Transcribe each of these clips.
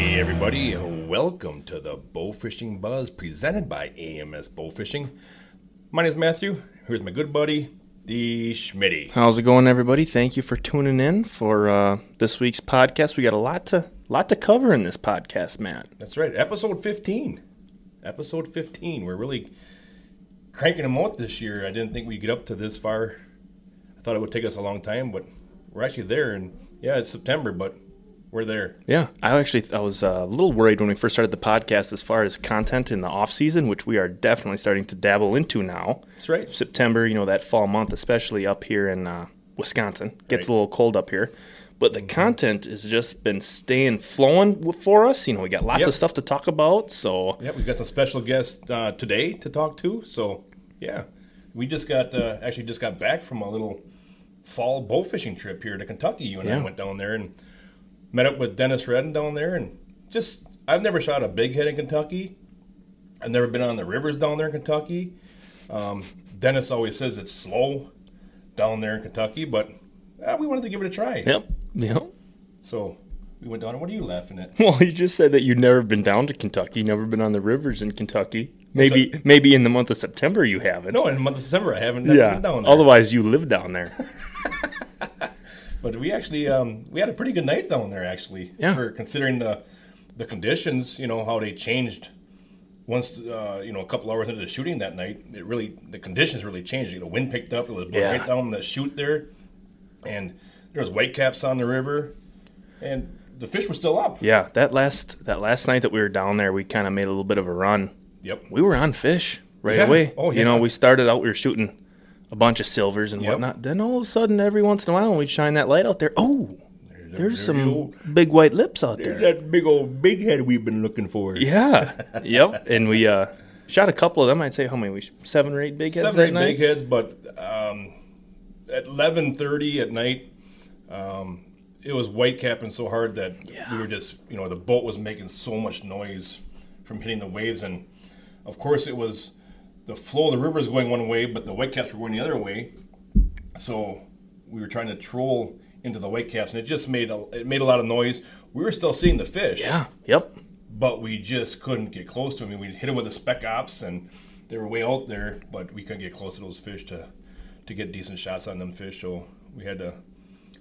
Hey everybody, welcome to the Bowfishing Buzz presented by AMS Bowfishing. My name is Matthew. Here's my good buddy, D. Schmitty. How's it going, everybody? Thank you for tuning in for this week's podcast. We got a lot to cover in this podcast, Matt. That's right. Episode 15. Episode 15. We're really cranking them out this year. I didn't think we'd get up to this far. I thought it would take us a long time, but we're actually there. And yeah, it's September, but we're there. Yeah, I was a little worried when we first started the podcast as far as content in the off season, which we are definitely starting to dabble into now. That's right. September, you know, that fall month, especially up here in Wisconsin, gets a little cold up here. But the content has just been flowing for us. You know, we got lots of stuff to talk about. So yeah, we've got some special guests today to talk to. So yeah, we just got actually got back from a little fall bow fishing trip here to Kentucky. You and I went down there and met up with Dennis Redden down there, and just, I've never shot a big head in Kentucky. I've never been on the rivers down there in Kentucky. Dennis always says it's slow down there in Kentucky, but we wanted to give it a try. Yep. So we went down, and what are you laughing at? Well, you just said that you'd never been down to Kentucky, never been on the rivers in Kentucky. Maybe in the month of September you haven't. No, in the month of September I haven't been down there. Otherwise you live down there. But we actually we had a pretty good night down there, actually, for considering the conditions. You know how they changed once a couple hours into the shooting that night. The conditions really changed. The wind picked up. It was blowing right down the chute there, and there was whitecaps on the river, and the fish were still up. Yeah, that last night that we were down there, we kind of made a little bit of a run. Yep, we were on fish right away. Oh yeah. You know, we started out, we were shooting a bunch of silvers and whatnot. Then all of a sudden, every once in a while, when we'd shine that light out there, there's some big white lips out there. There's that big old big head we've been looking for. Yeah. Yep. And we shot a couple of them. I'd say how many? 7 or 8 big heads that night? 7 or 8 big heads, but at 11:30 at night, it was white capping so hard that we were just, you know, the boat was making so much noise from hitting the waves. And, of course, it was... the flow of the river is going one way, but the whitecaps were going the other way. So we were trying to troll into the whitecaps, and it just made a lot of noise. We were still seeing the fish. Yeah. Yep. But we just couldn't get close to them. I mean, we'd hit them with the Spec Ops, and they were way out there, but we couldn't get close to those fish to get decent shots on them fish. So we had to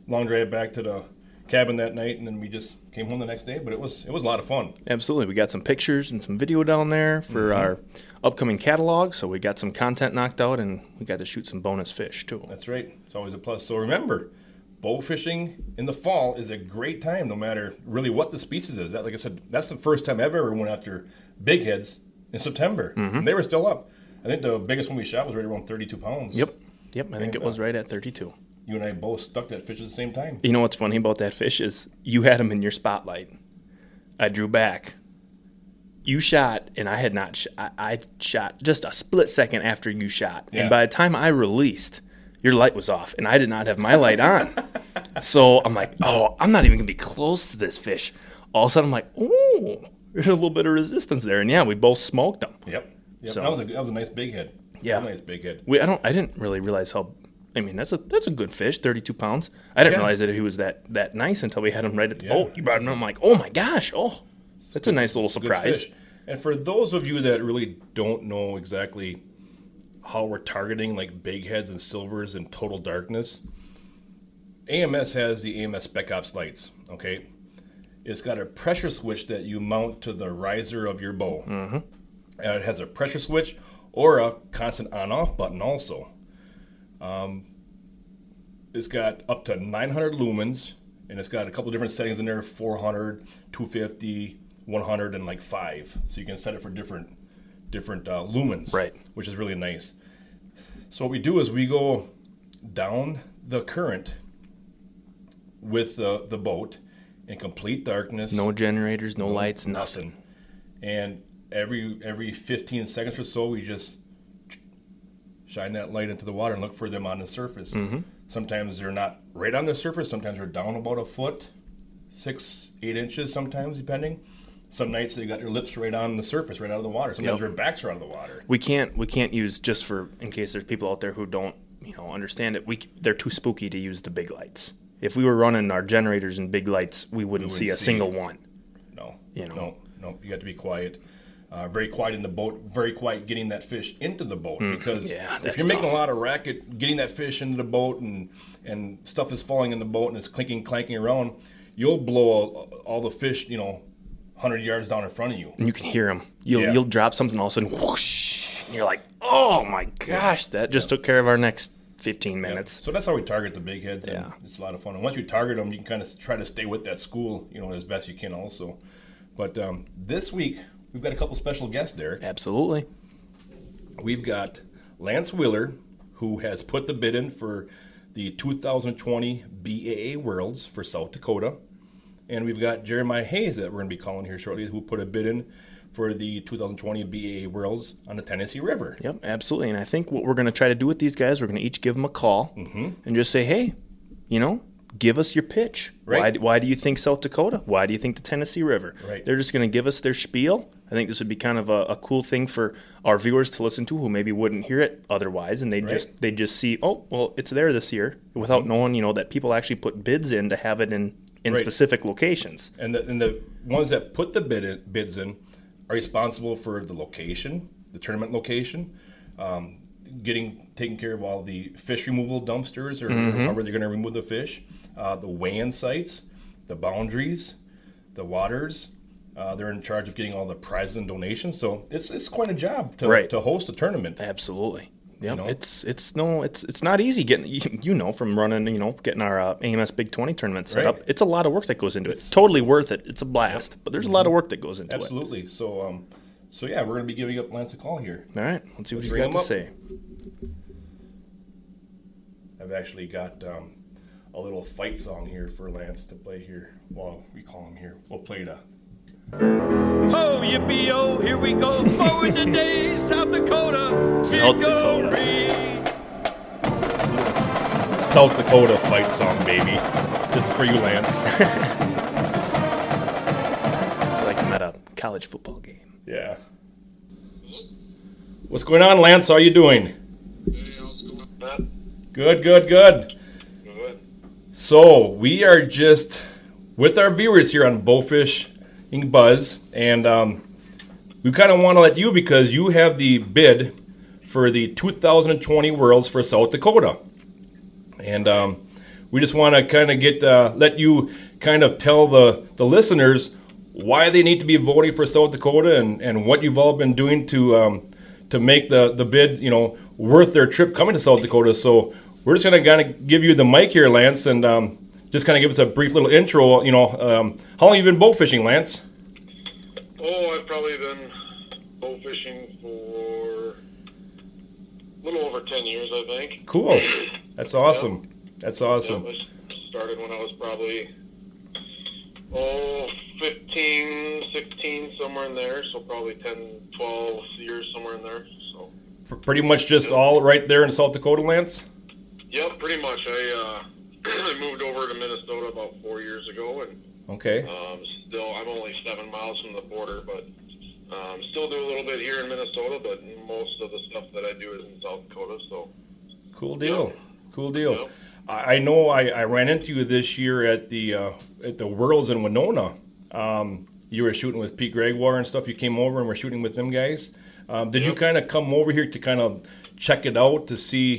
long drive back to the cabin that night, and then we just came home the next day. But it was a lot of fun. Absolutely. We got some pictures and some video down there for our upcoming catalog, so we got some content knocked out, and we got to shoot some bonus fish too. That's right. It's always a plus. So remember, bow fishing in the fall is a great time, no matter really what the species is. That, like I said, that's the first time I've ever went after big heads in September. And they were still up. I think the biggest one we shot was right around 32 pounds. Yep. I think it was right at 32. You and I both stuck that fish at the same time. You know what's funny about that fish is you had him in your spotlight. I drew back. You shot, and I had not I shot just a split second after you shot. Yeah. And by the time I released, your light was off, and I did not have my light on. So I'm like, oh, I'm not even going to be close to this fish. All of a sudden, I'm like, ooh, there's a little bit of resistance there. And, yeah, we both smoked them. Yep. So, that was a nice big head. Yeah. Nice big head. I didn't really realize how... I mean, that's a good fish, 32 pounds. I didn't realize that he was that nice until we had him right at the boat. You brought him in, I'm like, oh my gosh, that's a nice little surprise. And for those of you that really don't know exactly how we're targeting like big heads and silvers in total darkness, AMS has the AMS Spec Ops lights, okay? It's got a pressure switch that you mount to the riser of your bow. And it has a pressure switch or a constant on-off button also. It's got up to 900 lumens, and it's got a couple different settings in there, 400, 250, 100, and like 5. So you can set it for different lumens, right? Which is really nice. So what we do is we go down the current with the boat in complete darkness. No generators, no lights, nothing. And every 15 seconds or so, we just... shine that light into the water and look for them on the surface. Sometimes they're not right on the surface. Sometimes they're down about 1 foot, 6-8 inches sometimes, depending. Some nights they got their lips right on the surface, right out of the water. Sometimes their backs are out of the water. We can't use, just for in case there's people out there who don't understand it, they're too spooky to use the big lights. If we were running our generators and big lights, we wouldn't see a single one. No, you know? No. You have to be quiet. Very quiet in the boat, very quiet getting that fish into the boat, because if you're making tough. A lot of racket getting that fish into the boat and stuff is falling in the boat and it's clinking, clanking around, you'll blow all the fish, 100 yards down in front of you. And you can hear them. You'll drop something all of a sudden, whoosh, and you're like, oh my gosh, that just took care of our next 15 minutes. Yep. So that's how we target the big heads, and it's a lot of fun. And once you target them, you can kind of try to stay with that school, as best you can also. But this week... we've got a couple special guests, Derek. Absolutely. We've got Lance Wheeler, who has put the bid in for the 2020 BAA Worlds for South Dakota. And we've got Jeremiah Hayes that we're going to be calling here shortly, who put a bid in for the 2020 BAA Worlds on the Tennessee River. Yep, absolutely. And I think what we're going to try to do with these guys, we're going to each give them a call and just say, hey, give us your pitch. Right. Why do you think South Dakota? Why do you think the Tennessee River? Right. They're just going to give us their spiel. I think this would be kind of a cool thing for our viewers to listen to who maybe wouldn't hear it otherwise, and they just see, oh, well, it's there this year, without knowing, that people actually put bids in to have it in specific locations. And the ones that put the bids in are responsible for the location, the tournament location, taking care of all the fish removal dumpsters or however they're going to remove the fish, the weigh-in sites, the boundaries, the waters. They're in charge of getting all the prizes and donations. So it's quite a job to host a tournament. Absolutely. Yeah. It's not easy getting, from running, getting our AMS Big 20 tournament set up. It's a lot of work that goes into it. It's totally worth it. It's a blast, but there's a lot of work that goes into it. Absolutely. So, we're going to be giving up Lance a call here. All right. Let's see what he's got to say. I've actually got a little fight song here for Lance to play here while we call him here. We'll play it. Oh, yippee-oh, here we go. Forward today, South Dakota. South Dakota. South Dakota fight song, baby. This is for you, Lance. Like I'm at a college football game. Yeah. What's going on, Lance? How are you doing? Hey, how's it going? Good. So we are just with our viewers here on Bowfishing Buzz, and we kind of want to let you, because you have the bid for the 2020 Worlds for South Dakota, and we just want to kind of get let you kind of tell the listeners why they need to be voting for South Dakota and what you've all been doing to make the bid, worth their trip coming to South Dakota. So we're just going to kind of give you the mic here, Lance, and just kind of give us a brief little intro. How long have you been bow fishing, Lance? Oh, I've probably been bow fishing for a little over 10 years, I think. Cool. That's awesome. Yeah. That's awesome. Yeah, I started when I was probably... 15, 16, somewhere in there, so probably 10, 12 years, somewhere in there. So pretty much just all right there in South Dakota, Lance? Yep, pretty much. I moved over to Minnesota about 4 years ago, and I'm only 7 miles from the border, but still do a little bit here in Minnesota, but most of the stuff that I do is in South Dakota. So Cool deal. Yep. I know I ran into you this year at the Worlds in Winona. You were shooting with Pete Gregoire and stuff. You came over and were shooting with them guys. Did you kind of come over here to kind of check it out to see,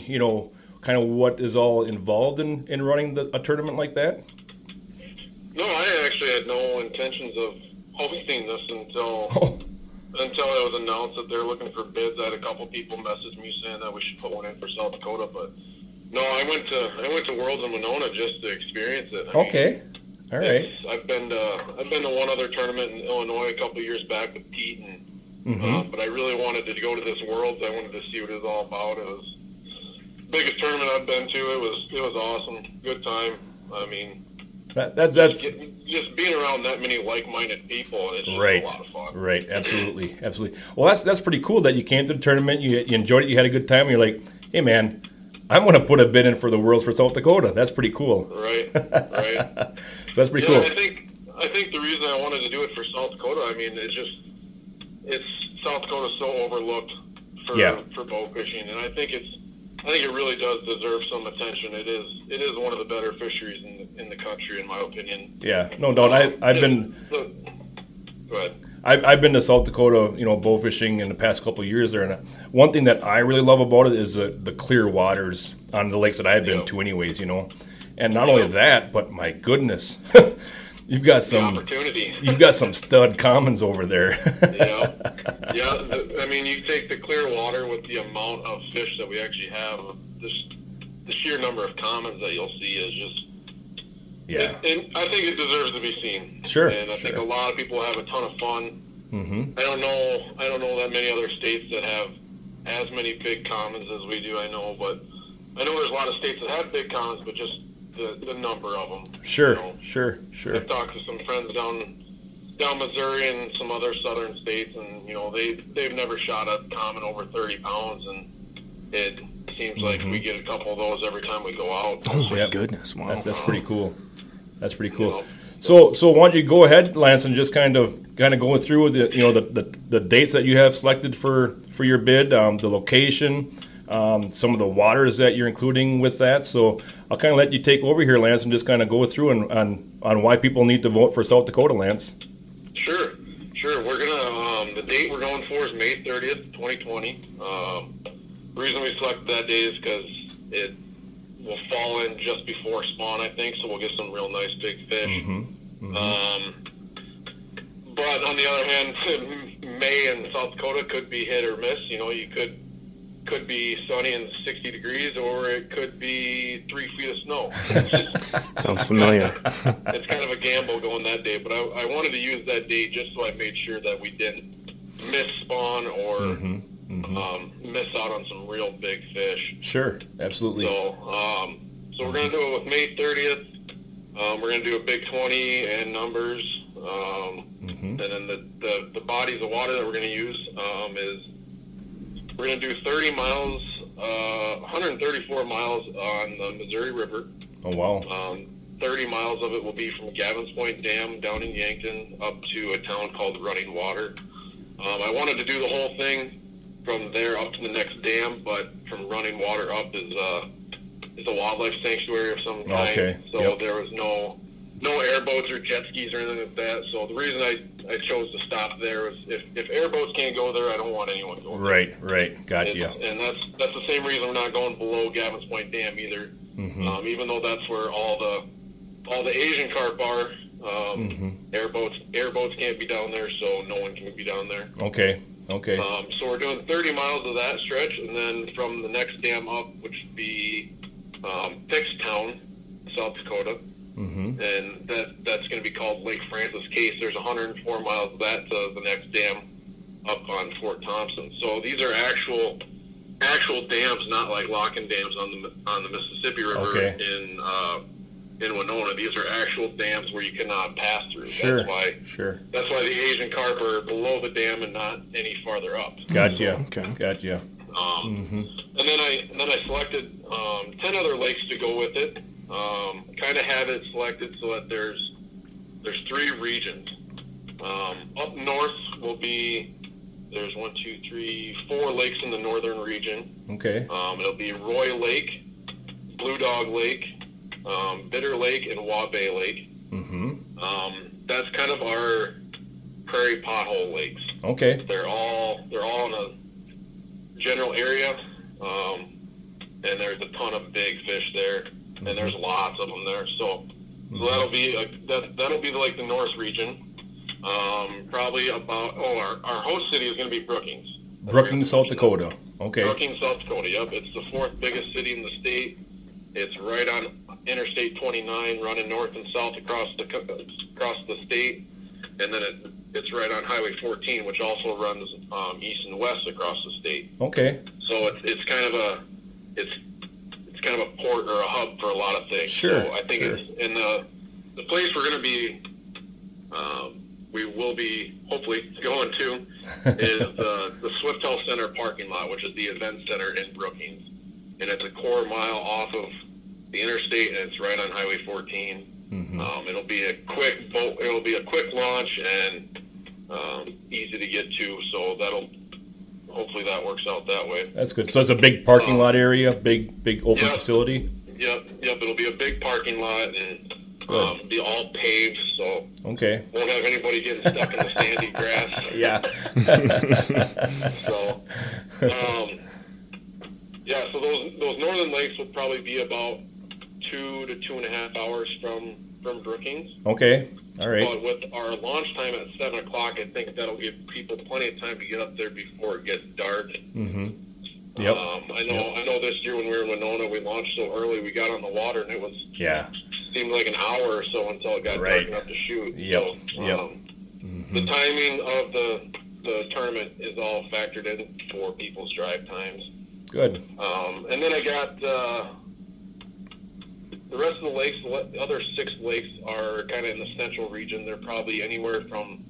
kind of what is all involved in running a tournament like that? No, I actually had no intentions of hosting this until it was announced that they're looking for bids. I had a couple people message me saying that we should put one in for South Dakota, but. No, I went to Worlds in Winona just to experience it. All right. I've been to one other tournament in Illinois a couple of years back with Pete, but I really wanted to go to this Worlds. I wanted to see what it was all about. It was the biggest tournament I've been to. It was awesome, good time. I mean, just being around that many like-minded people, it's just a lot of fun. Right, absolutely. Well, that's pretty cool that you came to the tournament. You enjoyed it. You had a good time. And you're like, hey, man. I'm going to put a bid in for the Worlds for South Dakota. That's pretty cool. Right. So that's pretty cool. I think the reason I wanted to do it for South Dakota, I mean, it's South Dakota's so overlooked for bow fishing, and I think it really does deserve some attention. It is one of the better fisheries in the country, in my opinion. Yeah, no doubt. I've been Go ahead. I've been to South Dakota, you know, bow fishing in the past couple of years there, and one thing that I really love about it is the clear waters on the lakes that I've been to, anyways, you know. And not only that, but my goodness, you've got some opportunity. You've got some stud commons over there. I mean, you take the clear water with the amount of fish that we actually have. The sheer number of commons that you'll see is just. Yeah. And I think it deserves to be seen. Sure. And I think a lot of people have a ton of fun. Mm-hmm. I don't know that many other states that have as many big commons as we do. I know there's a lot of states that have big commons, but just the number of them. Sure. You know? Sure. I've talked to some friends down Missouri and some other southern states, and you know they've never shot a common over 30 pounds, and it seems like we get a couple of those every time we go out. Oh my goodness! Wow, that's pretty cool. That's pretty cool. You know, so why don't you go ahead, Lance, and just kind of going through the dates that you have selected for your bid, the location, some of the waters that you're including with that. So I'll kind of let you take over here, Lance, and just kind of go through and on why people need to vote for South Dakota, Lance. Sure. We're gonna the date we're going for is May 30th, 2020. The reason we selected that day is because it will fall in just before spawn, I think, so we'll get some real nice big fish. Mm-hmm. But on the other hand, May in South Dakota could be hit or miss. You know, you could be sunny and 60 degrees, or it could be 3 feet of snow. Sounds familiar. It's kind of a gamble going that day, but I wanted to use that day just so I made sure that we didn't miss spawn or... Mm-hmm. Miss out on some real big fish. Sure, absolutely. So we're going to do it with May 30th. We're going to do a Big 20 and numbers. And then the bodies of water that we're going to use is we're going to do 30 miles, 134 miles on the Missouri River. Oh, wow. 30 miles of it will be from Gavin's Point Dam down in Yankton up to a town called Running Water. I wanted to do the whole thing from there up to the next dam, but from Running Water up is a wildlife sanctuary of some kind. Okay. So there was no airboats or jet skis or anything like that. So the reason I chose to stop there is if airboats can't go there, I don't want anyone going there. Right, gotcha. And that's the same reason we're not going below Gavin's Point Dam either. Mm-hmm. Even though that's where all the Asian carp are. Airboats can't be down there, so no one can be down there. Okay. So we're doing 30 miles of that stretch, and then from the next dam up, which would be Pickstown, South Dakota, and that's going to be called Lake Francis Case. There's 104 miles of that to the next dam up on Fort Thompson. So these are actual dams, not like lock-in dams on the Mississippi River in Winona. These are actual dams where you cannot pass through. That's why the Asian carp are below the dam and not any farther up. Gotcha. And then I selected 10 other lakes to go with it. Kind of have it selected so that there's three regions. Up north will be there's 4 lakes in the northern region. Okay. It'll be Roy Lake, Blue Dog Lake, Bitter Lake and Wabay Lake. That's kind of our prairie pothole lakes. Okay. They're all in a general area, and there's a ton of big fish there, and there's lots of them there. So that'll be like the north region. Probably about our host city is going to be Brookings. Brookings, South Dakota. Okay. Brookings, South Dakota. Yep, it's the 4th biggest city in the state. It's right on Interstate 29, running north and south across the state, and then it's right on Highway 14, which also runs east and west across the state. Okay. So it's kind of a port or a hub for a lot of things. Sure. So I think it's in the place we're going to be, we will be hopefully going to, is the Swiftel Center parking lot, which is the event center in Brookings. And it's a quarter mile off of the interstate, and it's right on Highway 14. It'll be a quick launch and easy to get to. So hopefully that works out that way. That's good. So it's a big parking lot area, big open facility. Yep. It'll be a big parking lot, and Be all paved, so okay, won't have anybody getting stuck in the sandy grass. Yeah. So, yeah, so those northern lakes will probably be about 2 to 2.5 hours from Brookings. Okay, all right. But with our launch time at 7 o'clock, I think that'll give people plenty of time to get up there before it gets dark. Mm-hmm. Yep. I know this year when we were in Winona, we launched so early, we got on the water and it was, yeah, seemed like an hour or so until it got right. dark enough to shoot. Yep. So, yep. Mm-hmm. The timing of the tournament is all factored in for people's drive times. Good. And then I got the rest of the lakes. The other 6 lakes are kind of in the central region. They're probably anywhere from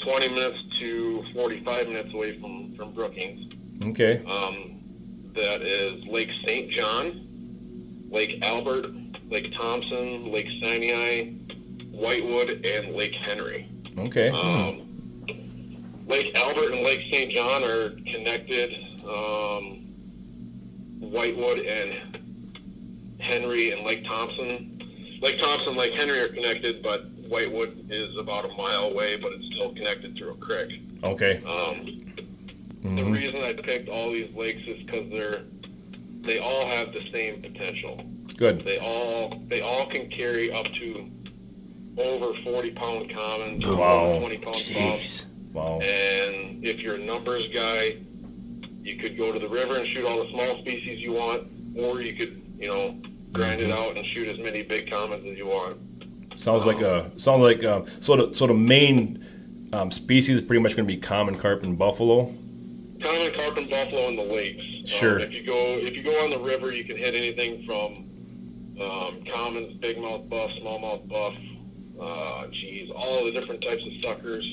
20 minutes to 45 minutes away from Brookings. Okay. That is Lake St. John, Lake Albert, Lake Thompson, Lake Sinai, Whitewood, and Lake Henry. Okay. Lake Albert and Lake St. John are connected. Whitewood and Henry and Lake Thompson, Lake Henry are connected, but Whitewood is about a mile away, but it's still connected through a creek. Okay. The reason I picked all these lakes is because they all have the same potential. Good. They all can carry up to over 40-pound commons, wow, 20-pound bobs. Wow. And if you're a numbers guy, you could go to the river and shoot all the small species you want, or you could, grind it out and shoot as many big commons as you want. So the main species is pretty much going to be common carp and buffalo. Common carp and buffalo in the lakes. Sure. If you go on the river, you can hit anything from commons, bigmouth buff, smallmouth buff, all the different types of suckers,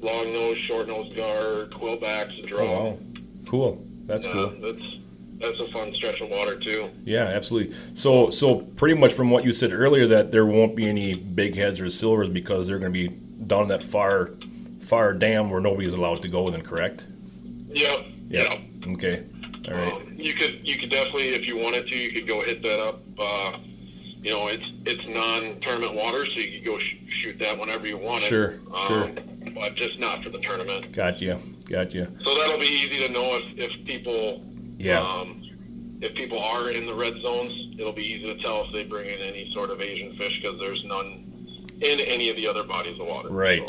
long nose, short nose gar, quillbacks, draw. Oh, wow. Cool. That's cool. That's a fun stretch of water too. Yeah, absolutely. So pretty much from what you said earlier, that there won't be any big heads or silvers because they're going to be down in that far dam where nobody's allowed to go. Then correct. Yep. Yep. Yep. Okay. All right. You could definitely, if you wanted to, you could go hit that up. It's non-tournament water, so you could go shoot that whenever you wanted. Sure. Sure. But just not for the tournament. Gotcha. So that'll be easy to know if people. Yeah. If people are in the red zones, it'll be easy to tell if they bring in any sort of Asian fish because there's none in any of the other bodies of water. Right.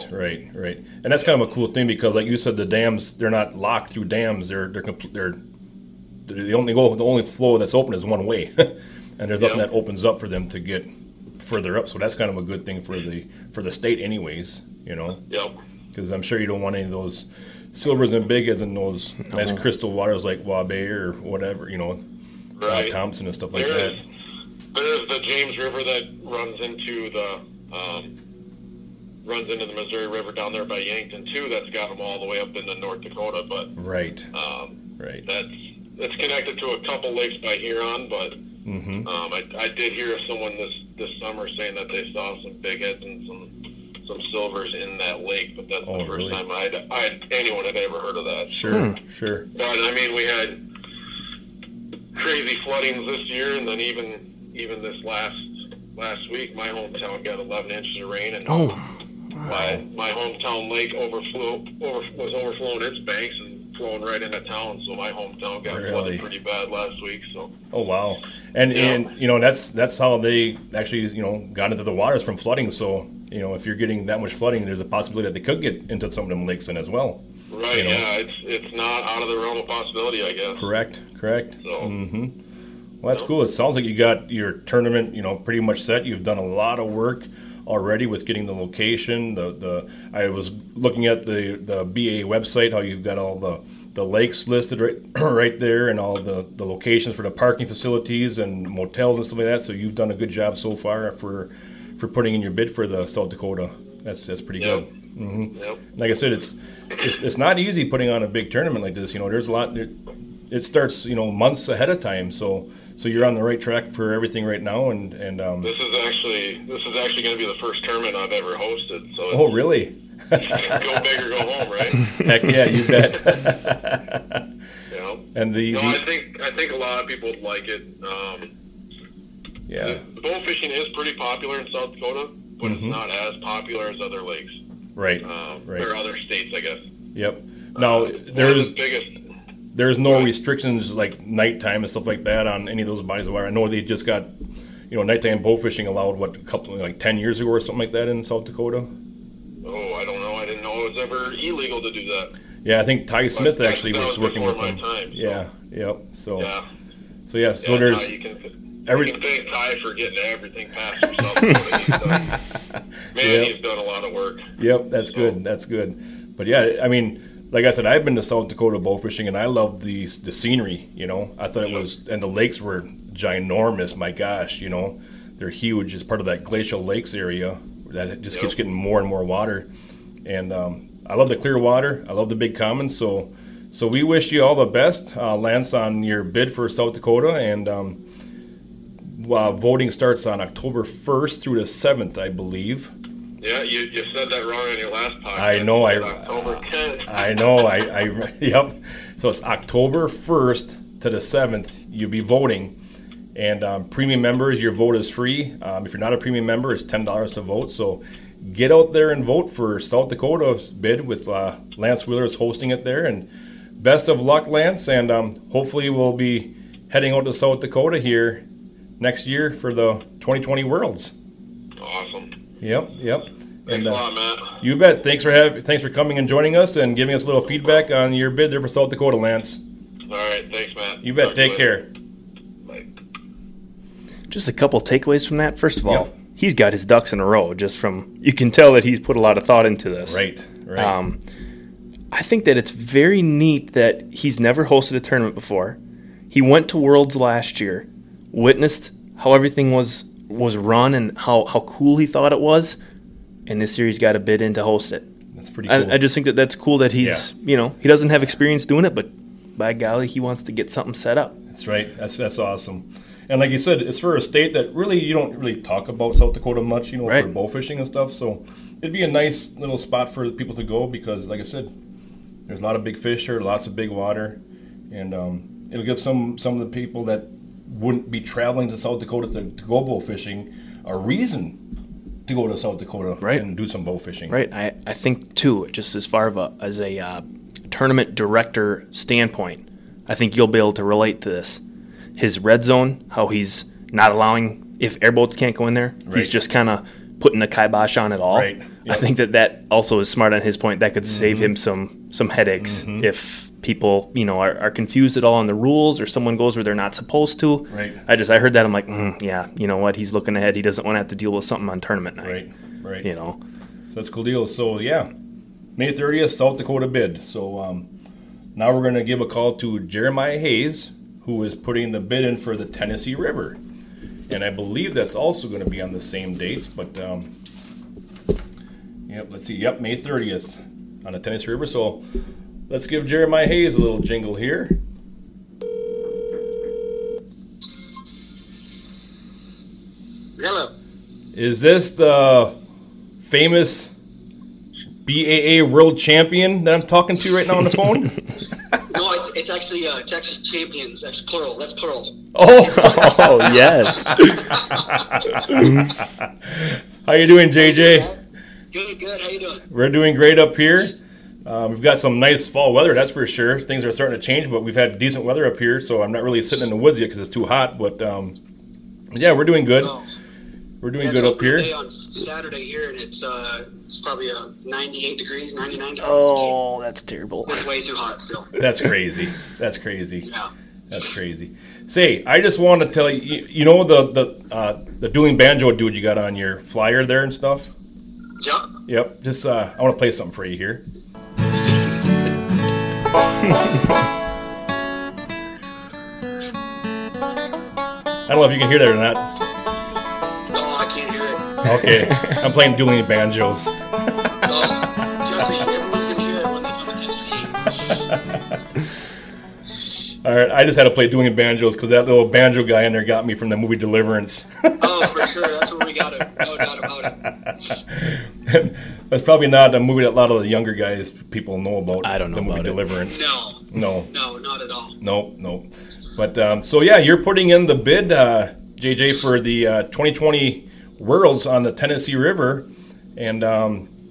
And that's kind of a cool thing because, like you said, the dams, they're not locked through dams. They're the only flow that's open is one way, and there's nothing that opens up for them to get further up. So that's kind of a good thing for the state, anyways. Yep. Because I'm sure you don't want any of those silvers and big as in those nice crystal waters like Wabe or whatever. Right. Thompson and stuff like that. There's the James River that runs into the. Runs into the Missouri River down there by Yankton too. That's got them all the way up into North Dakota, but right. That's connected to a couple lakes by Huron, but I did hear someone this summer saying that they saw some bigheads and some silvers in that lake, but that's the first time anyone had ever heard of that. Sure. But I mean, we had crazy floodings this year, and then even this last week, my hometown got 11 inches of rain, and my hometown lake was overflowing its banks and flowing right into town. So my hometown got flooded pretty bad last week. So and that's how they actually got into the waters from flooding. So if you're getting that much flooding, there's a possibility that they could get into some of them lakes in as well. Right? Yeah, it's not out of the realm of possibility, I guess. Correct. So. Mm-hmm. Well, that's cool. It sounds like you got your tournament, pretty much set. You've done a lot of work already with getting the location. I was looking at the BA website, how you've got all the lakes listed right there and all the locations for the parking facilities and motels and stuff like that. So you've done a good job so far for putting in your bid for the South Dakota. That's pretty good. Mm-hmm. Yep. Like I said, it's not easy putting on a big tournament like this. There's a lot. It starts months ahead of time. So you're on the right track for everything right now, and this is actually going to be the first tournament I've ever hosted. So really? Go big or go home, right? Heck yeah, you bet. And I think a lot of people would like it. Yeah. The bowfishing is pretty popular in South Dakota, but it's not as popular as other lakes. Right. Right. Or other states, I guess. Yep. Now, there's no restrictions like nighttime and stuff like that on any of those bodies of water. I know they just got, you know, nighttime bowfishing allowed, what, a couple, like 10 years ago or something like that in South Dakota? Oh, I don't know. I didn't know it was ever illegal to do that. Yeah, I think Ty Smith actually was working with them. Time, so. Yeah, yep. So, yeah. So, yeah, so yeah, there's... You can thank Ty for getting everything past yourself. He's done a lot of work. Yep, that's good. But, yeah, I mean, like I said, I've been to South Dakota bowfishing, and I loved the scenery, you know. I thought it was... And the lakes were ginormous, my gosh, you know. They're huge. It's part of that glacial lakes area that just keeps getting more and more water. And I love the clear water. I love the big commons, so we wish you all the best, Lance, on your bid for South Dakota. And voting starts on October 1st through the 7th, I believe. Yeah, you said that wrong on your last podcast. I know. October 10th. I know. Yep. So it's October 1st to the 7th. You'll be voting. And premium members, your vote is free. If you're not a premium member, it's $10 to vote. So get out there and vote for South Dakota's bid with Lance Wheeler is hosting it there. And best of luck, Lance, and hopefully we'll be heading out to South Dakota here next year for the 2020 Worlds. Awesome. Yep. Thanks a lot, Matt. You bet. Thanks for coming and joining us and giving us a little feedback on your bid there for South Dakota, Lance. All right. Thanks, Matt. You bet. Take care. Bye. Just a couple takeaways from that. First of all, he's got his ducks in a row. Just from, you can tell that he's put a lot of thought into this. Right. I think that it's very neat that he's never hosted a tournament before. He went to Worlds last year, witnessed how everything was run and how cool he thought it was, and this year he's got a bid in to host it. That's pretty cool. I just think that's cool that he's, you know, he doesn't have experience doing it, but by golly, he wants to get something set up. That's right. That's awesome. And like you said, it's for a state that really you don't really talk about South Dakota much, you know, for bowfishing and stuff. So it'd be a nice little spot for people to go because, like I said, there's a lot of big fish here, lots of big water, and it'll give some of the people that wouldn't be traveling to South Dakota to go bow fishing a reason to go to South Dakota and do some bow fishing. Right. I think, too, just as far as a tournament director standpoint, I think you'll be able to relate to this. His red zone, how he's not allowing, if airboats can't go in there, he's just kind of putting a kibosh on it all. Right. Yep. I think that also is smart on his point. That could save him some headaches if people, you know, are confused at all on the rules or someone goes where they're not supposed to. Right. I heard that. I'm like, you know what? He's looking ahead. He doesn't want to have to deal with something on tournament night. Right. You know. So that's a cool deal. So, yeah, May 30th, South Dakota bid. So now we're going to give a call to Jeremiah Hayes, who is putting the bid in for the Tennessee River. And I believe that's also going to be on the same dates, but let's see. Yep, May 30th on the Tennessee River. So let's give Jeremiah Hayes a little jingle here. Hello. Is this the famous BAA World Champion that I'm talking to right now on the phone? No, it's actually champions. That's plural. That's plural. Oh, yes. How you doing, JJ? Good. How you doing? We're doing great up here. We've got some nice fall weather, that's for sure. Things are starting to change, but we've had decent weather up here, so I'm not really sitting in the woods yet because it's too hot. But, we're doing good. We're doing good up here. It's on Saturday here, and it's probably 98 degrees, 99 degrees. Oh, that's terrible. It's way too hot still. That's crazy. Yeah. That's crazy. Say, I just want to tell you, you know the dueling banjo dude you got on your flyer there and stuff? Yep. Just, I want to play something for you here. I don't know if you can hear that or not. No, I can't hear it. Okay, I'm playing dueling banjos. No, trust me, everyone's going to hear it when they come to Tennessee. All right, I just had to play doing banjos because that little banjo guy in there got me from the movie Deliverance. Oh, for sure. That's where we got it. No doubt about it. That's probably not a movie that a lot of the younger guys, people know about. I don't know about the movie Deliverance. No. No, not at all. Nope. But, so, yeah, you're putting in the bid, JJ for the 2020 Worlds on the Tennessee River, and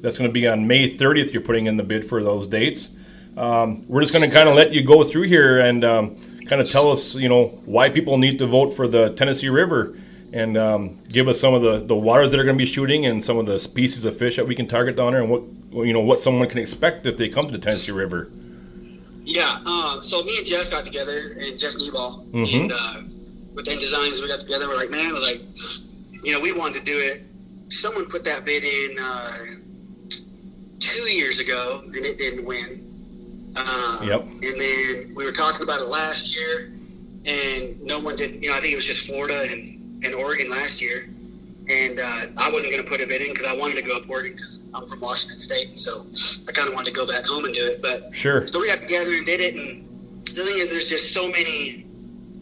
that's going to be on May 30th. You're putting in the bid for those dates. We're just going to kind of let you go through here and kind of tell us, you know, why people need to vote for the Tennessee River, and give us some of the waters that are going to be shooting and some of the species of fish that we can target down there, and what, you know, what someone can expect if they come to the Tennessee River. Yeah, so me and Jeff got together, and Jeff Nebel, mm-hmm. and with En Designs, we got together. We're like, man, we're like, you know, we wanted to do it. Someone put that bid in 2 years ago, and it didn't win. Yep. And then we were talking about it last year, and no one did. You know, I think it was just Florida and Oregon last year, and I wasn't going to put a bid in because I wanted to go up Oregon because I'm from Washington State, so I kind of wanted to go back home and do it. But sure. So we got together and did it, and the thing is, there's just so many.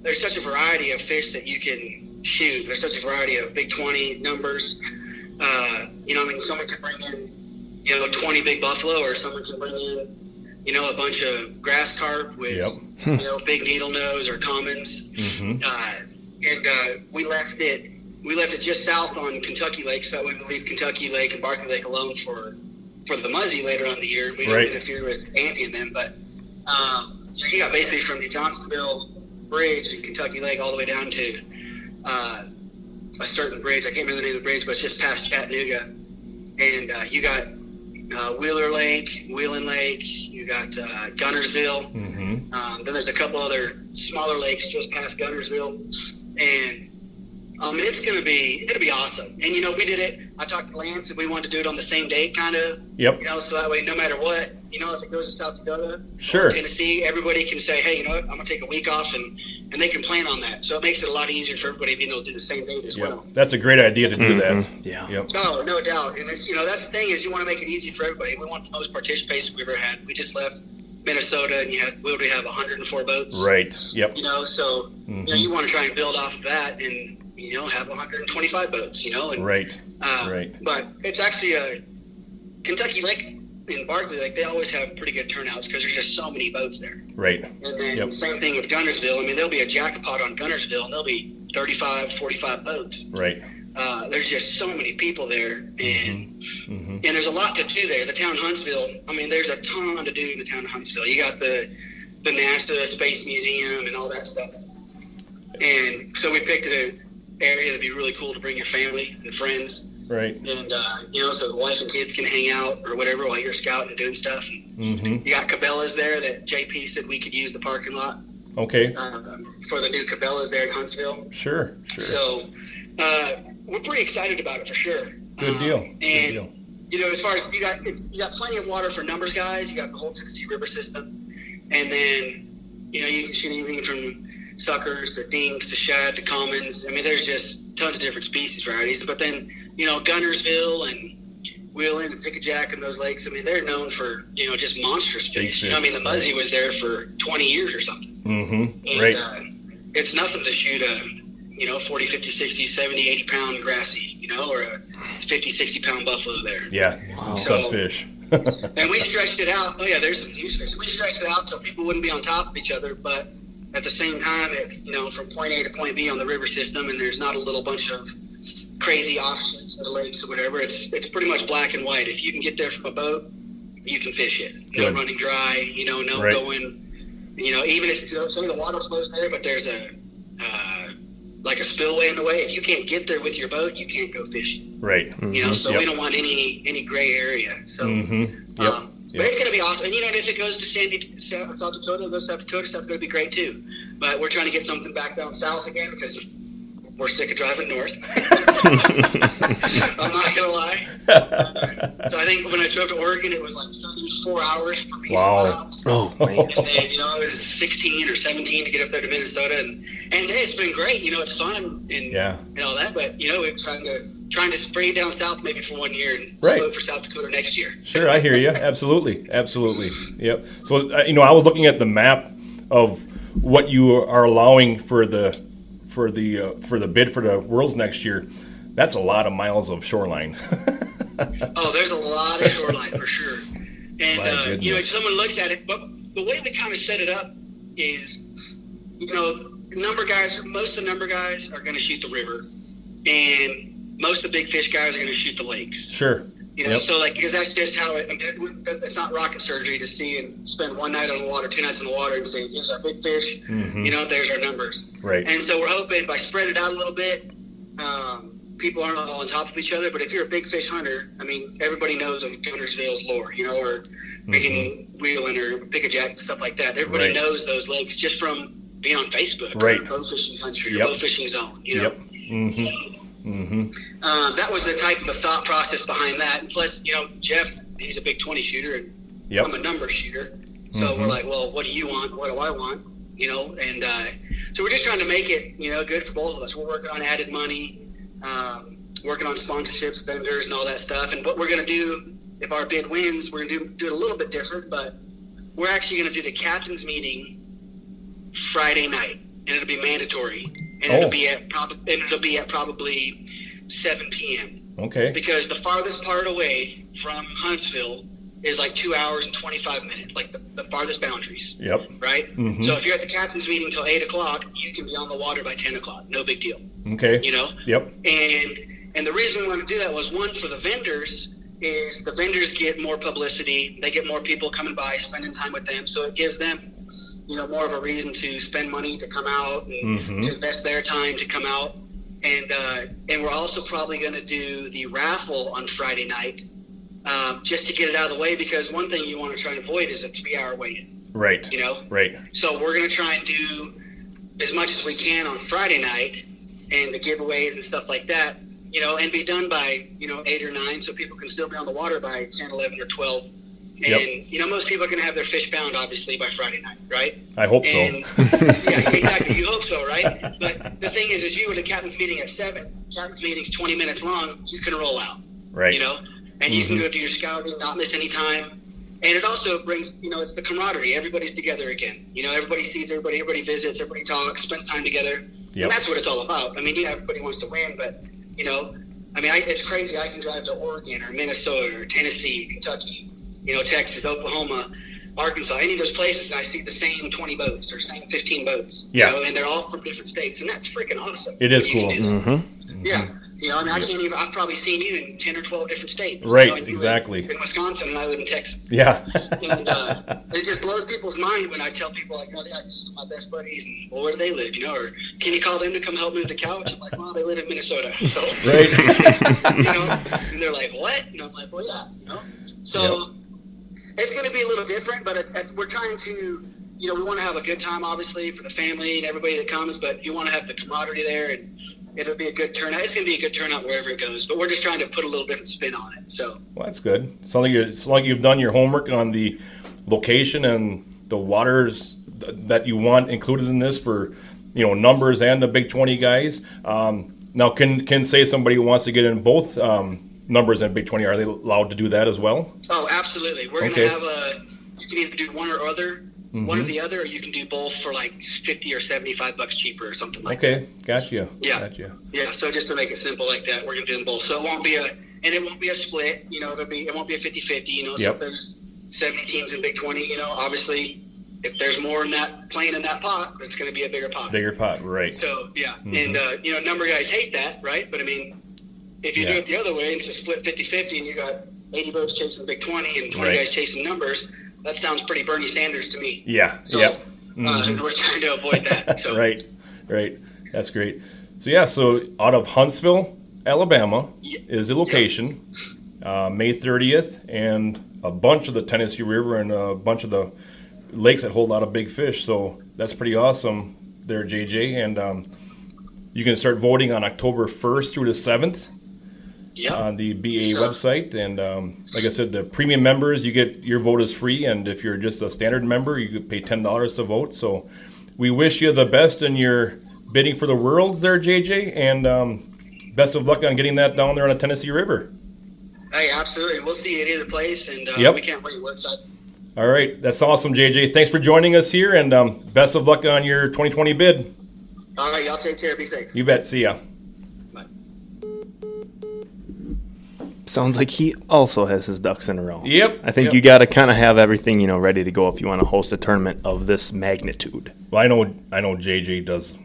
There's such a variety of fish that you can shoot. There's such a variety of Big 20 numbers. You know, I mean, someone can bring in, you know, 20 big buffalo, or someone can bring in, you know, a bunch of grass carp with, yep. you know, big needle nose or commons. Mm-hmm. And we left it just south on Kentucky Lake, so we leave Kentucky Lake and Barkley Lake alone for the muzzy later on in the year. We didn't interfere with Andy and them, but you know, you got basically from the Johnsonville Bridge and Kentucky Lake all the way down to a certain bridge. I can't remember the name of the bridge, but it's just past Chattanooga. And you got Wheeler Lake, Wheelan Lake, you got Gunnersville. Mm-hmm. Then there's a couple other smaller lakes just past Gunnersville. And it'll be awesome. And, you know, we did it. I talked to Lance, and we wanted to do it on the same day, kind of. Yep. You know, so that way, no matter what, you know, if it goes to South Dakota, sure. or Tennessee, everybody can say, hey, you know what, I'm going to take a week off, and they can plan on that. So it makes it a lot easier for everybody being able to do the same date as yep. well. That's a great idea to do mm-hmm. that. Yeah. Yep. Oh, no doubt. And, it's, you know, that's the thing is you want to make it easy for everybody. We want the most participation we've ever had. We just left Minnesota, and we already have 104 boats. Right. Yep. You know, so mm-hmm. you know, you want to try and build off of that and, you know, have 125 boats, you know. And, right. But it's actually a Kentucky Lake and Barkley Lake, they always have pretty good turnouts because there's just so many boats there. Right. And then yep. same thing with Gunnersville. I mean, there'll be a jackpot on Gunnersville, and there'll be 35, 45 boats. Right. There's just so many people there, and mm-hmm. Mm-hmm. and there's a lot to do there. The town Huntsville, I mean, there's a ton to do in the town of Huntsville. You got the NASA Space Museum and all that stuff. And so we picked an area that'd be really cool to bring your family and friends. Right. And, you know, so the wife and kids can hang out or whatever while you're scouting and doing stuff. Mm-hmm. You got Cabela's there that JP said we could use the parking lot. Okay. For the new Cabela's there in Huntsville. Sure. So we're pretty excited about it for sure. Good deal. And, good deal. You know, as far as you got plenty of water for numbers, guys. You got the whole Tennessee River system. And then, you know, you can shoot anything from suckers to dinks to shad to commons. I mean, there's just tons of different species varieties. But then, you know, Gunnersville and Wheeling and Pick-a-Jack and those lakes, I mean, they're known for, you know, just monstrous fish. You know, I mean, the muzzy was there for 20 years or something. Mm-hmm. And, it's nothing to shoot a, you know, 40, 50, 60, 70, 80-pound grassy, you know, or a 50, 60-pound buffalo there. Yeah, some tough fish. And we stretched it out. Oh, yeah, there's some huge fish. We stretched it out so people wouldn't be on top of each other, but at the same time, it's, you know, from point A to point B on the river system, and there's not a little bunch of crazy offshoots of the lakes or whatever. It's pretty much black and white. If you can get there from a boat, you can fish it. No Good. Running dry, you know, no right. going, you know, even if some of the water flows there, but there's like a spillway in the way. If you can't get there with your boat, you can't go fishing. Right. Mm-hmm. You know, so yep. we don't want any gray area. So, mm-hmm. yep. But it's going to be awesome. And, you know, if it goes to South Dakota, stuff going to be great too. But we're trying to get something back down south again because we're sick of driving north. I'm not going to lie. So I think when I drove to Oregon, it was like 34 hours for me. Wow. Oh, man. And then, you know, it was 16 or 17 to get up there to Minnesota. And hey, it's been great. You know, it's fun and all that. But, you know, we're trying to bring it down south maybe for 1 year and right. vote for South Dakota next year. Sure, I hear you. Absolutely. Yep. So, you know, I was looking at the map of what you are allowing for the bid for the Worlds next year. That's a lot of miles of shoreline. Oh, there's a lot of shoreline for sure. And you know, if someone looks at it, but the way we kind of set it up is, you know, number guys, most of the number guys are going to shoot the river, and most of the big fish guys are going to shoot the lakes. Sure. You know, yep. So like, because that's just how it, it's not rocket surgery to see and spend one night on the water, 2 nights on the water and say, here's our big fish, mm-hmm. you know, there's our numbers. Right. And so we're hoping by spreading it out a little bit, people aren't all on top of each other, but if you're a big fish hunter, I mean, everybody knows of Gunnersville's lore, you know, or picking mm-hmm. wheeling or pick a jack, stuff like that. Everybody right. knows those lakes just from being on Facebook, right? Bow fishing country, yep. or bow fishing zone, you know. Yep. Mm-hmm. So, mm-hmm. That was the type of the thought process behind that. And plus, you know, Jeff, he's a big 20 shooter, and yep. I'm a number shooter. So mm-hmm. we're like, well, what do you want? What do I want? You know, and so we're just trying to make it, you know, good for both of us. We're working on added money, working on sponsorships, vendors, and all that stuff. And what we're going to do, if our bid wins, we're going to do it a little bit different, but we're actually going to do the captain's meeting Friday night, and it'll be mandatory. And oh. it'll be at probably 7 p.m. Okay. Because the farthest part away from Huntsville is like 2 hours and 25 minutes, like the farthest boundaries. Yep. Right? Mm-hmm. So if you're at the captain's meeting until 8 o'clock, you can be on the water by 10 o'clock. No big deal. Okay. You know? Yep. And the reason we wanted to do that was, one, for the vendors, is the vendors get more publicity. They get more people coming by, spending time with them. So it gives them, you know, more of a reason to spend money to come out and mm-hmm. to invest their time to come out. And we're also probably going to do the raffle on Friday night, just to get it out of the way, because one thing you want to try and avoid is a 3-hour wait-in. Right. You know? Right. So we're going to try and do as much as we can on Friday night, and the giveaways and stuff like that, you know, and be done by, you know, 8 or 9, so people can still be on the water by 10, 11, or 12. And, yep. you know, most people are going to have their fish bound, obviously, by Friday night, right? I hope so. Yeah, exactly. You hope so, right? But the thing is you were at a captain's meeting at 7. Captain's meeting's 20 minutes long. You can roll out, right? You know, and mm-hmm. you can go do your scouting, not miss any time. And it also brings, you know, it's the camaraderie. Everybody's together again. You know, everybody sees everybody. Everybody visits. Everybody talks, spends time together. Yep. And that's what it's all about. I mean, yeah, everybody wants to win, but, you know, I mean, it's crazy. I can drive to Oregon or Minnesota or Tennessee, Kentucky, you know, Texas, Oklahoma, Arkansas, any of those places, and I see the same 20 boats or same 15 boats, yeah. you know, and they're all from different states, and that's freaking awesome. It is cool. Mm-hmm. Mm-hmm. Yeah. You know, I mean, I can't even, I've probably seen you in 10 or 12 different states. Right, you know, exactly. In Wisconsin, and I live in Texas. Yeah. And it just blows people's mind when I tell people, like, oh, yeah, this is my best buddies, and well, where do they live, you know, or can you call them to come help move the couch? I'm like, well, they live in Minnesota. So, right. You know, and they're like, what? And I'm like, well, yeah, you know. So, yep. It's going to be a little different, but we're trying to, you know, we want to have a good time, obviously, for the family and everybody that comes, but you want to have the camaraderie there, and it'll be a good turnout. It's going to be a good turnout wherever it goes, but we're just trying to put a little different spin on it. So, well, that's good. It's like you've done your homework on the location and the waters that you want included in this for, you know, numbers and the Big 20 guys. Now, can say somebody who wants to get in both numbers and Big 20, are they allowed to do that as well? Oh, absolutely. We're okay. going to have you can either do one or other, mm-hmm. one or the other, or you can do both for like $50 or $75 cheaper or something like okay. that. Okay, gotcha. Yeah, gotcha. Yeah. So just to make it simple like that, we're going to do them both. So it won't be a split. You know, it won't be a 50-50. You know, so yep. there's 70 teams in Big 20. You know, obviously, if there's more in that playing in that pot, it's going to be a bigger pot. Bigger pot, right? So yeah, mm-hmm. and you know, number guys hate that, right? But I mean, if you yeah. do it the other way and it's a split 50-50 and you got 80 boats chasing the Big 20 and 20 right. guys chasing numbers, that sounds pretty Bernie Sanders to me. Yeah. So yep. mm-hmm. We're trying to avoid that. So. Right. That's great. So, yeah, so out of Huntsville, Alabama yep. is the location, yep. May 30th, and a bunch of the Tennessee River and a bunch of the lakes that hold a lot of big fish. So that's pretty awesome there, JJ. And you can start voting on October 1st through the 7th. Yep. on the BA website, and like I said, the premium members, you get your vote is free, and if you're just a standard member, you could pay $10 to vote. So we wish you the best in your bidding for the worlds there, JJ, and best of luck on getting that down there on the Tennessee River. Hey, absolutely, we'll see you at either place, and yep. we can't wait. We're excited. All right, that's awesome, JJ. Thanks for joining us here, and best of luck on your 2020 bid. All right, y'all take care. Be safe. You bet. See ya. Sounds like he also has his ducks in a row. Yep. I think you got to kind of have everything, you know, ready to go if you want to host a tournament of this magnitude. Well, I know JJ does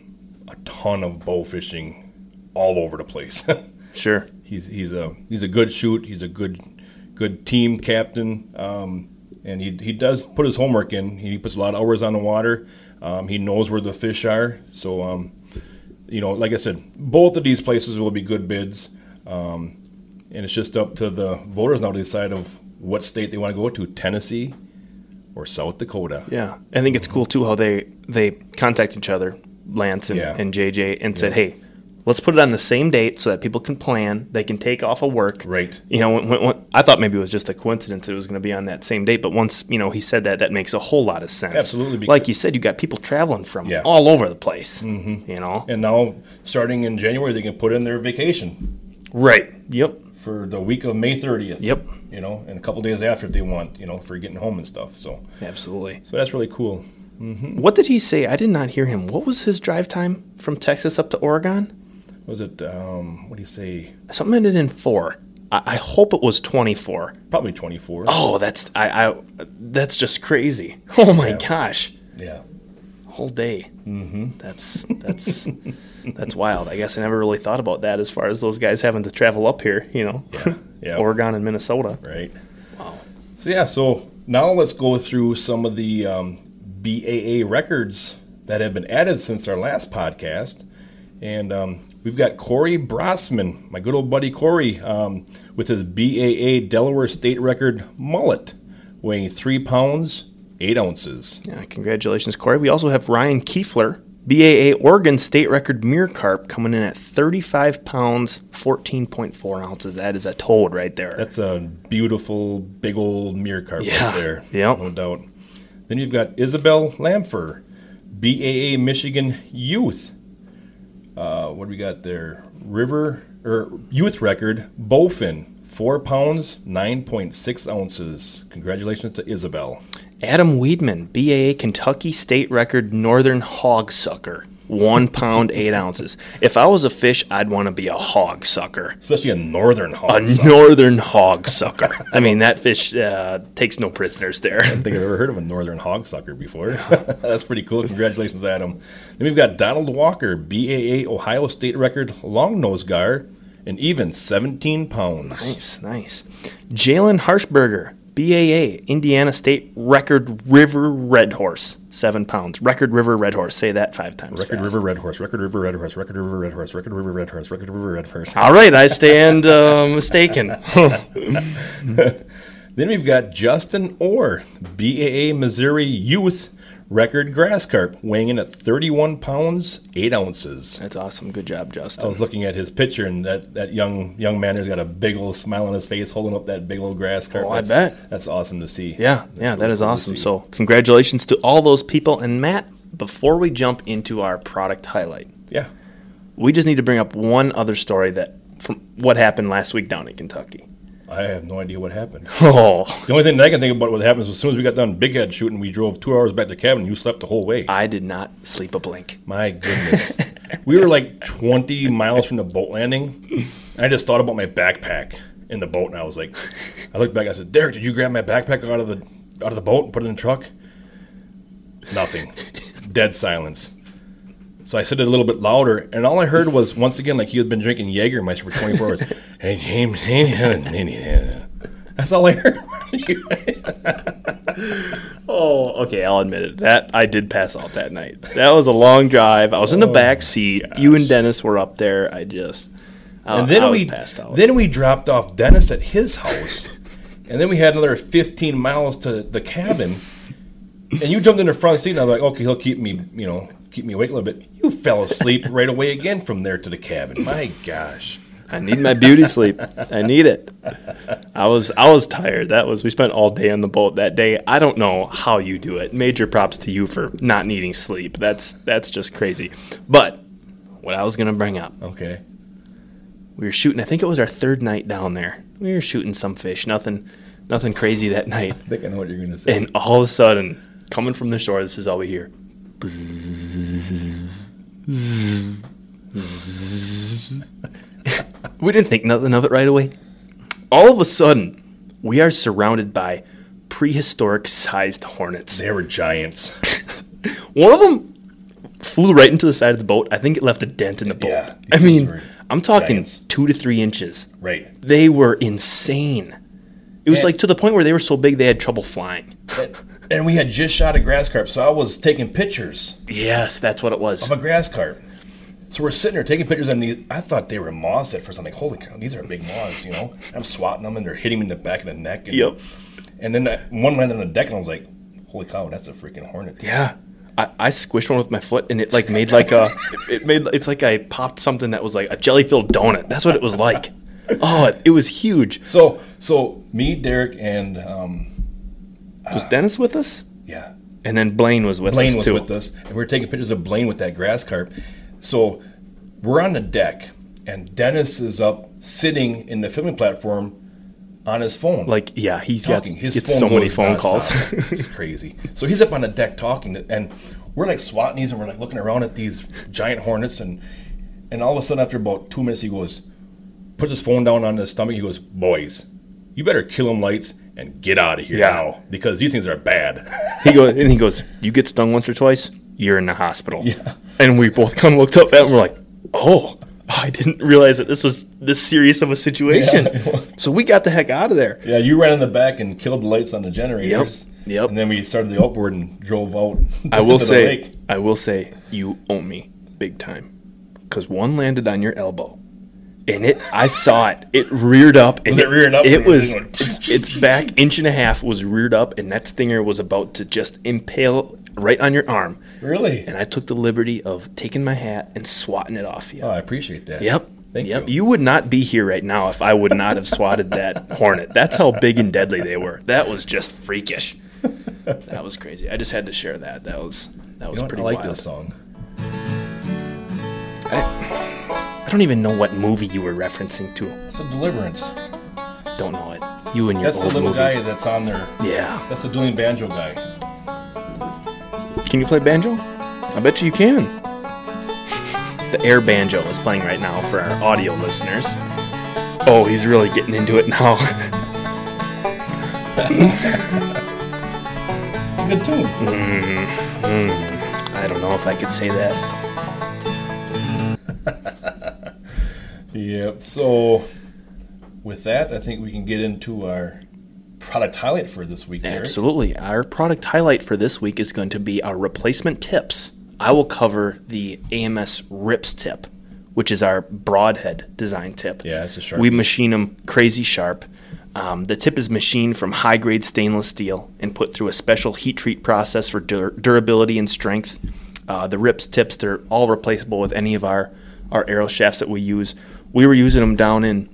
a ton of bow fishing all over the place. Sure. He's a good shoot. He's a good team captain. And he does put his homework in. He puts a lot of hours on the water. He knows where the fish are. So, like I said, both of these places will be good bids. And it's just up to the voters now to decide of what state they want to go to, Tennessee or South Dakota. Yeah. I think it's cool, too, how they contact each other, Lance and JJ, and said, hey, let's put it on the same date so that people can plan. They can take off of work. Right. You know, when I thought maybe it was just a coincidence it was going to be on that same date. But once, he said that makes a whole lot of sense. Absolutely. Like you said, you got people traveling from all over the place, And now starting in January, they can put in their vacation. Right. Yep. For the week of May 30th. Yep. And a couple days after if they want, for getting home and stuff. So absolutely. So that's really cool. Mm-hmm. What did he say? I did not hear him. What was his drive time from Texas up to Oregon? Was it, what do you say? Something ended in 4. I hope it was 24. Probably 24. Oh, that's that's just crazy. Oh, my gosh. Yeah. Whole day. Mm-hmm. That's that's wild. I guess I never really thought about that as far as those guys having to travel up here, Oregon and Minnesota. Right. Wow. So now let's go through some of the BAA records that have been added since our last podcast. And we've got Corey Brossman, my good old buddy Corey, with his BAA Delaware state record mullet, weighing 3 pounds, 8 ounces. Yeah, congratulations, Corey. We also have Ryan Kiefler, BAA Oregon state record mere carp, coming in at 35 pounds, 14.4 ounces. That is a toad right there. That's a beautiful, big old mere carp right there. Yeah, no doubt. Then you've got Isabel Lamfer, BAA Michigan youth. What do we got there? Youth record, bowfin, 4 pounds, 9.6 ounces. Congratulations to Isabel. Adam Weedman, BAA Kentucky state record, northern hog sucker, 1 pound, 8 ounces. If I was a fish, I'd want to be a hog sucker. Especially a northern hog sucker. I mean, that fish takes no prisoners there. I don't think I've ever heard of a northern hog sucker before. That's pretty cool. Congratulations, Adam. Then we've got Donald Walker, BAA Ohio state record, long nose gar, and even 17 pounds. Nice. Jaylen Harshberger, BAA Indiana state record river red horse, 7 pounds. Record river red horse. Say that 5 times. Record river red horse. All right, I stand mistaken. Then we've got Justin Orr, BAA Missouri youth record grass carp, weighing in at 31 pounds, 8 ounces. That's awesome. Good job, Justin. I was looking at his picture, and that young man has got a big old smile on his face holding up that big old grass carp. Oh, I bet. That's awesome to see. That is awesome. So congratulations to all those people. And, Matt, before we jump into our product highlight, we just need to bring up one other story from what happened last week down in Kentucky. I have no idea what happened. Oh. The only thing that I can think about what happened is as soon as we got done big head shooting, we drove 2 hours back to the cabin. You slept the whole way. I did not sleep a blink. My goodness. We were like 20 miles from the boat landing. And I just thought about my backpack in the boat, and I was like, I looked back. I said, Derek, did you grab my backpack out of the boat and put it in the truck? Nothing. Dead silence. So I said it a little bit louder, and all I heard was, once again, like he had been drinking Jägermeister for 24 hours. That's all I heard. Oh, okay, I'll admit it. That I did pass out that night. That was a long drive. I was in the back seat. Gosh. You and Dennis were up there. I passed out. Then we dropped off Dennis at his house, and then we had another 15 miles to the cabin, and you jumped in the front seat, and I was like, okay, he'll keep me awake a little bit. You fell asleep right away again from there to the cabin. My gosh. I need my beauty sleep. I need it. I was tired. We spent all day on the boat that day. I don't know how you do it. Major props to you for not needing sleep. That's just crazy. But what I was going to bring up. Okay. We were shooting, I think it was our third night down there. We were shooting some fish. Nothing crazy that night. I think I know what you're going to say. And all of a sudden, coming from the shore, this is all we hear. We didn't think nothing of it right away. All of a sudden, we are surrounded by prehistoric-sized hornets. They were giants. One of them flew right into the side of the boat. I think it left a dent in the boat. Yeah, I mean, I'm talking giants. 2 to 3 inches. Right. They were insane. It was like to the point where they were so big they had trouble flying. And we had just shot a grass carp, so I was taking pictures. Yes, that's what it was. Of a grass carp. So we're sitting there taking pictures, and these, I thought they were moths at first. I'm like, holy cow, these are big moths, you know. I'm swatting them, and they're hitting me in the back of the neck. And, yep. And then one landed on the deck, and I was like, holy cow, that's a freaking hornet. Yeah. I squished one with my foot, and it like made like a – it's like I popped something that was like a jelly-filled donut. That's what it was like. Oh, it was huge. So me, Derek, and was Dennis with us? Yeah. And then Blaine was with us, too. Blaine was with us, and we were taking pictures of Blaine with that grass carp. So we're on the deck, and Dennis is up sitting in the filming platform on his phone. Like, yeah, he's talking. His phone so many phone calls. It's crazy. So he's up on the deck talking, and we're like swatting these, and we're like looking around at these giant hornets, and all of a sudden after about 2 minutes, he goes, puts his phone down on his stomach, he goes, boys, you better kill them lights and get out of here now, because these things are bad. He goes, you get stung once or twice, you're in the hospital. Yeah. And we both kind of looked up at him, we're like, oh, I didn't realize that this was this serious of a situation. Yeah. So we got the heck out of there. Yeah, you ran in the back and killed the lights on the generators. Yep. And then we started the outboard and drove out to the lake. I will say, you owe me big time, because one landed on your elbow. And I saw it. It reared up. And was it rearing up? It was. Its back inch and a half was reared up, and that stinger was about to just impale right on your arm. Really? And I took the liberty of taking my hat and swatting it off you. Oh, I appreciate that. Yep. Thank you. You would not be here right now if I would not have swatted that hornet. That's how big and deadly they were. That was just freakish. That was crazy. I just had to share that. That was pretty wild. I like this song. I don't even know what movie you were referencing to. It's a Deliverance. Don't know it. You and your old movies. That's the little guy that's on there. Yeah. That's the dueling banjo guy. Can you play banjo? I bet you can. The air banjo is playing right now for our audio listeners. Oh, he's really getting into it now. It's a good tune. I don't know if I could say that. Yeah, so with that, I think we can get into our product highlight for this week, Derek. Absolutely. Our product highlight for this week is going to be our replacement tips. I will cover the AMS RIPs tip, which is our broadhead design tip. Yeah, it's a sharp. We machine them crazy sharp. The tip is machined from high-grade stainless steel and put through a special heat treat process for durability and strength. The RIPs tips, they're all replaceable with any of our arrow shafts that we use. We were using them down in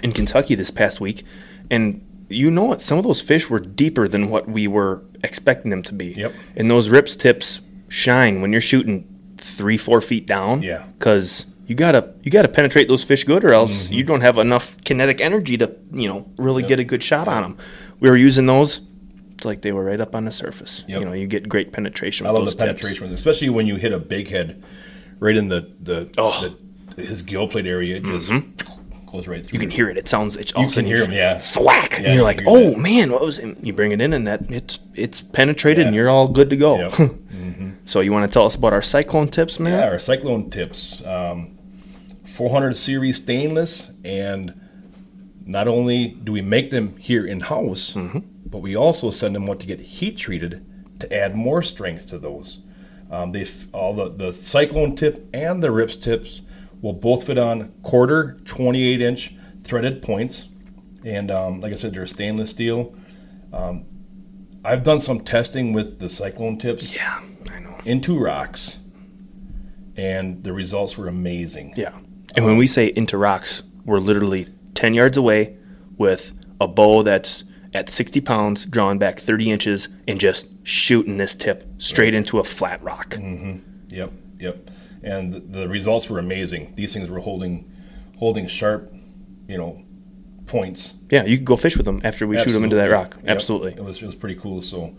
Kentucky this past week, and you know what? Some of those fish were deeper than what we were expecting them to be. Yep. And those RIPs tips shine when you're shooting 3-4 feet down. Yeah. Because you gotta penetrate those fish good, or else you don't have enough kinetic energy to really get a good shot on them. We were using those. It's like they were right up on the surface. Yep. You know, you get great penetration. I love those penetration, especially when you hit a big head right in the his gill plate area. It just goes right through. You can hear it. It sounds. It's also you can hear him. Yeah. Thwack. Yeah, and you're like, oh man, what was? And you bring it in, and that it's penetrated, and you're all good to go. Yep. So you want to tell us about our Cyclone tips, man? Yeah, our Cyclone tips. 400 series stainless, and not only do we make them here in house, but we also send them out to get heat treated to add more strength to those. The Cyclone tip and the RIPs tips will both fit on 1/4 28-inch threaded points, and like I said, they're stainless steel. I've done some testing with the Cyclone tips. Yeah, I know. Into rocks, and the results were amazing. Yeah, and when we say into rocks, we're literally 10 yards away with a bow that's at 60 pounds, drawn back 30 inches, and just shooting this tip straight into a flat rock. Yep. And the results were amazing. These things were holding sharp, points. Yeah, you could go fish with them after we shoot them into that rock. Yep. Absolutely. It was pretty cool. So,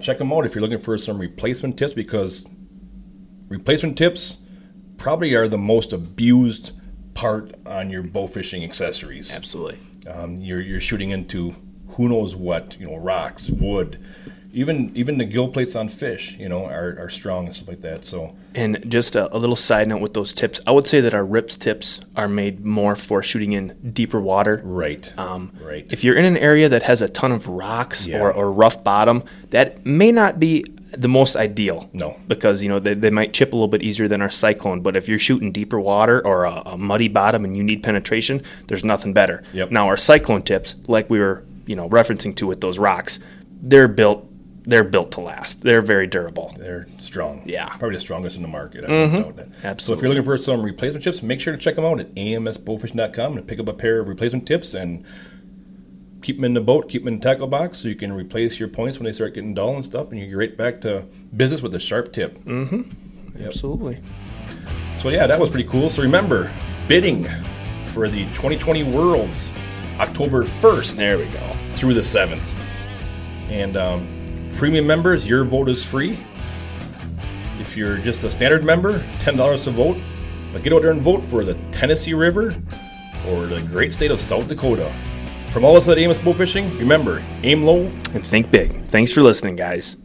check them out if you're looking for some replacement tips, because replacement tips probably are the most abused part on your bow fishing accessories. Absolutely. You're shooting into who knows what, you know, rocks, wood, even the gill plates on fish, you know, are strong and stuff like that. So, and just a little side note with those tips, I would say that our RIPS tips are made more for shooting in deeper water. Right. Right. If you're in an area that has a ton of rocks, yeah, or rough bottom, that may not be the most ideal. No. Because, you know, they might chip a little bit easier than our Cyclone. But if you're shooting deeper water or a muddy bottom and you need penetration, there's nothing better. Yep. Now, our Cyclone tips, like we were, you know, referencing to with those rocks, they're built to last. They're very durable. They're strong. Yeah. Probably the strongest in the market. I don't know that. Absolutely. So if you're looking for some replacement tips, make sure to check them out at amsbowfishing.com and pick up a pair of replacement tips and keep them in the boat, keep them in the tackle box so you can replace your points when they start getting dull and stuff, and you get right back to business with a sharp tip. Yep. Absolutely. So, yeah, that was pretty cool. So remember, bidding for the 2020 Worlds, October 1st. There we go. Through the 7th. And premium members, your vote is free. If you're just a standard member, $10 to vote. But get out there and vote for the Tennessee River or the great state of South Dakota. From all of us at AMS Bowfishing, remember, aim low and think big. Thanks for listening, guys.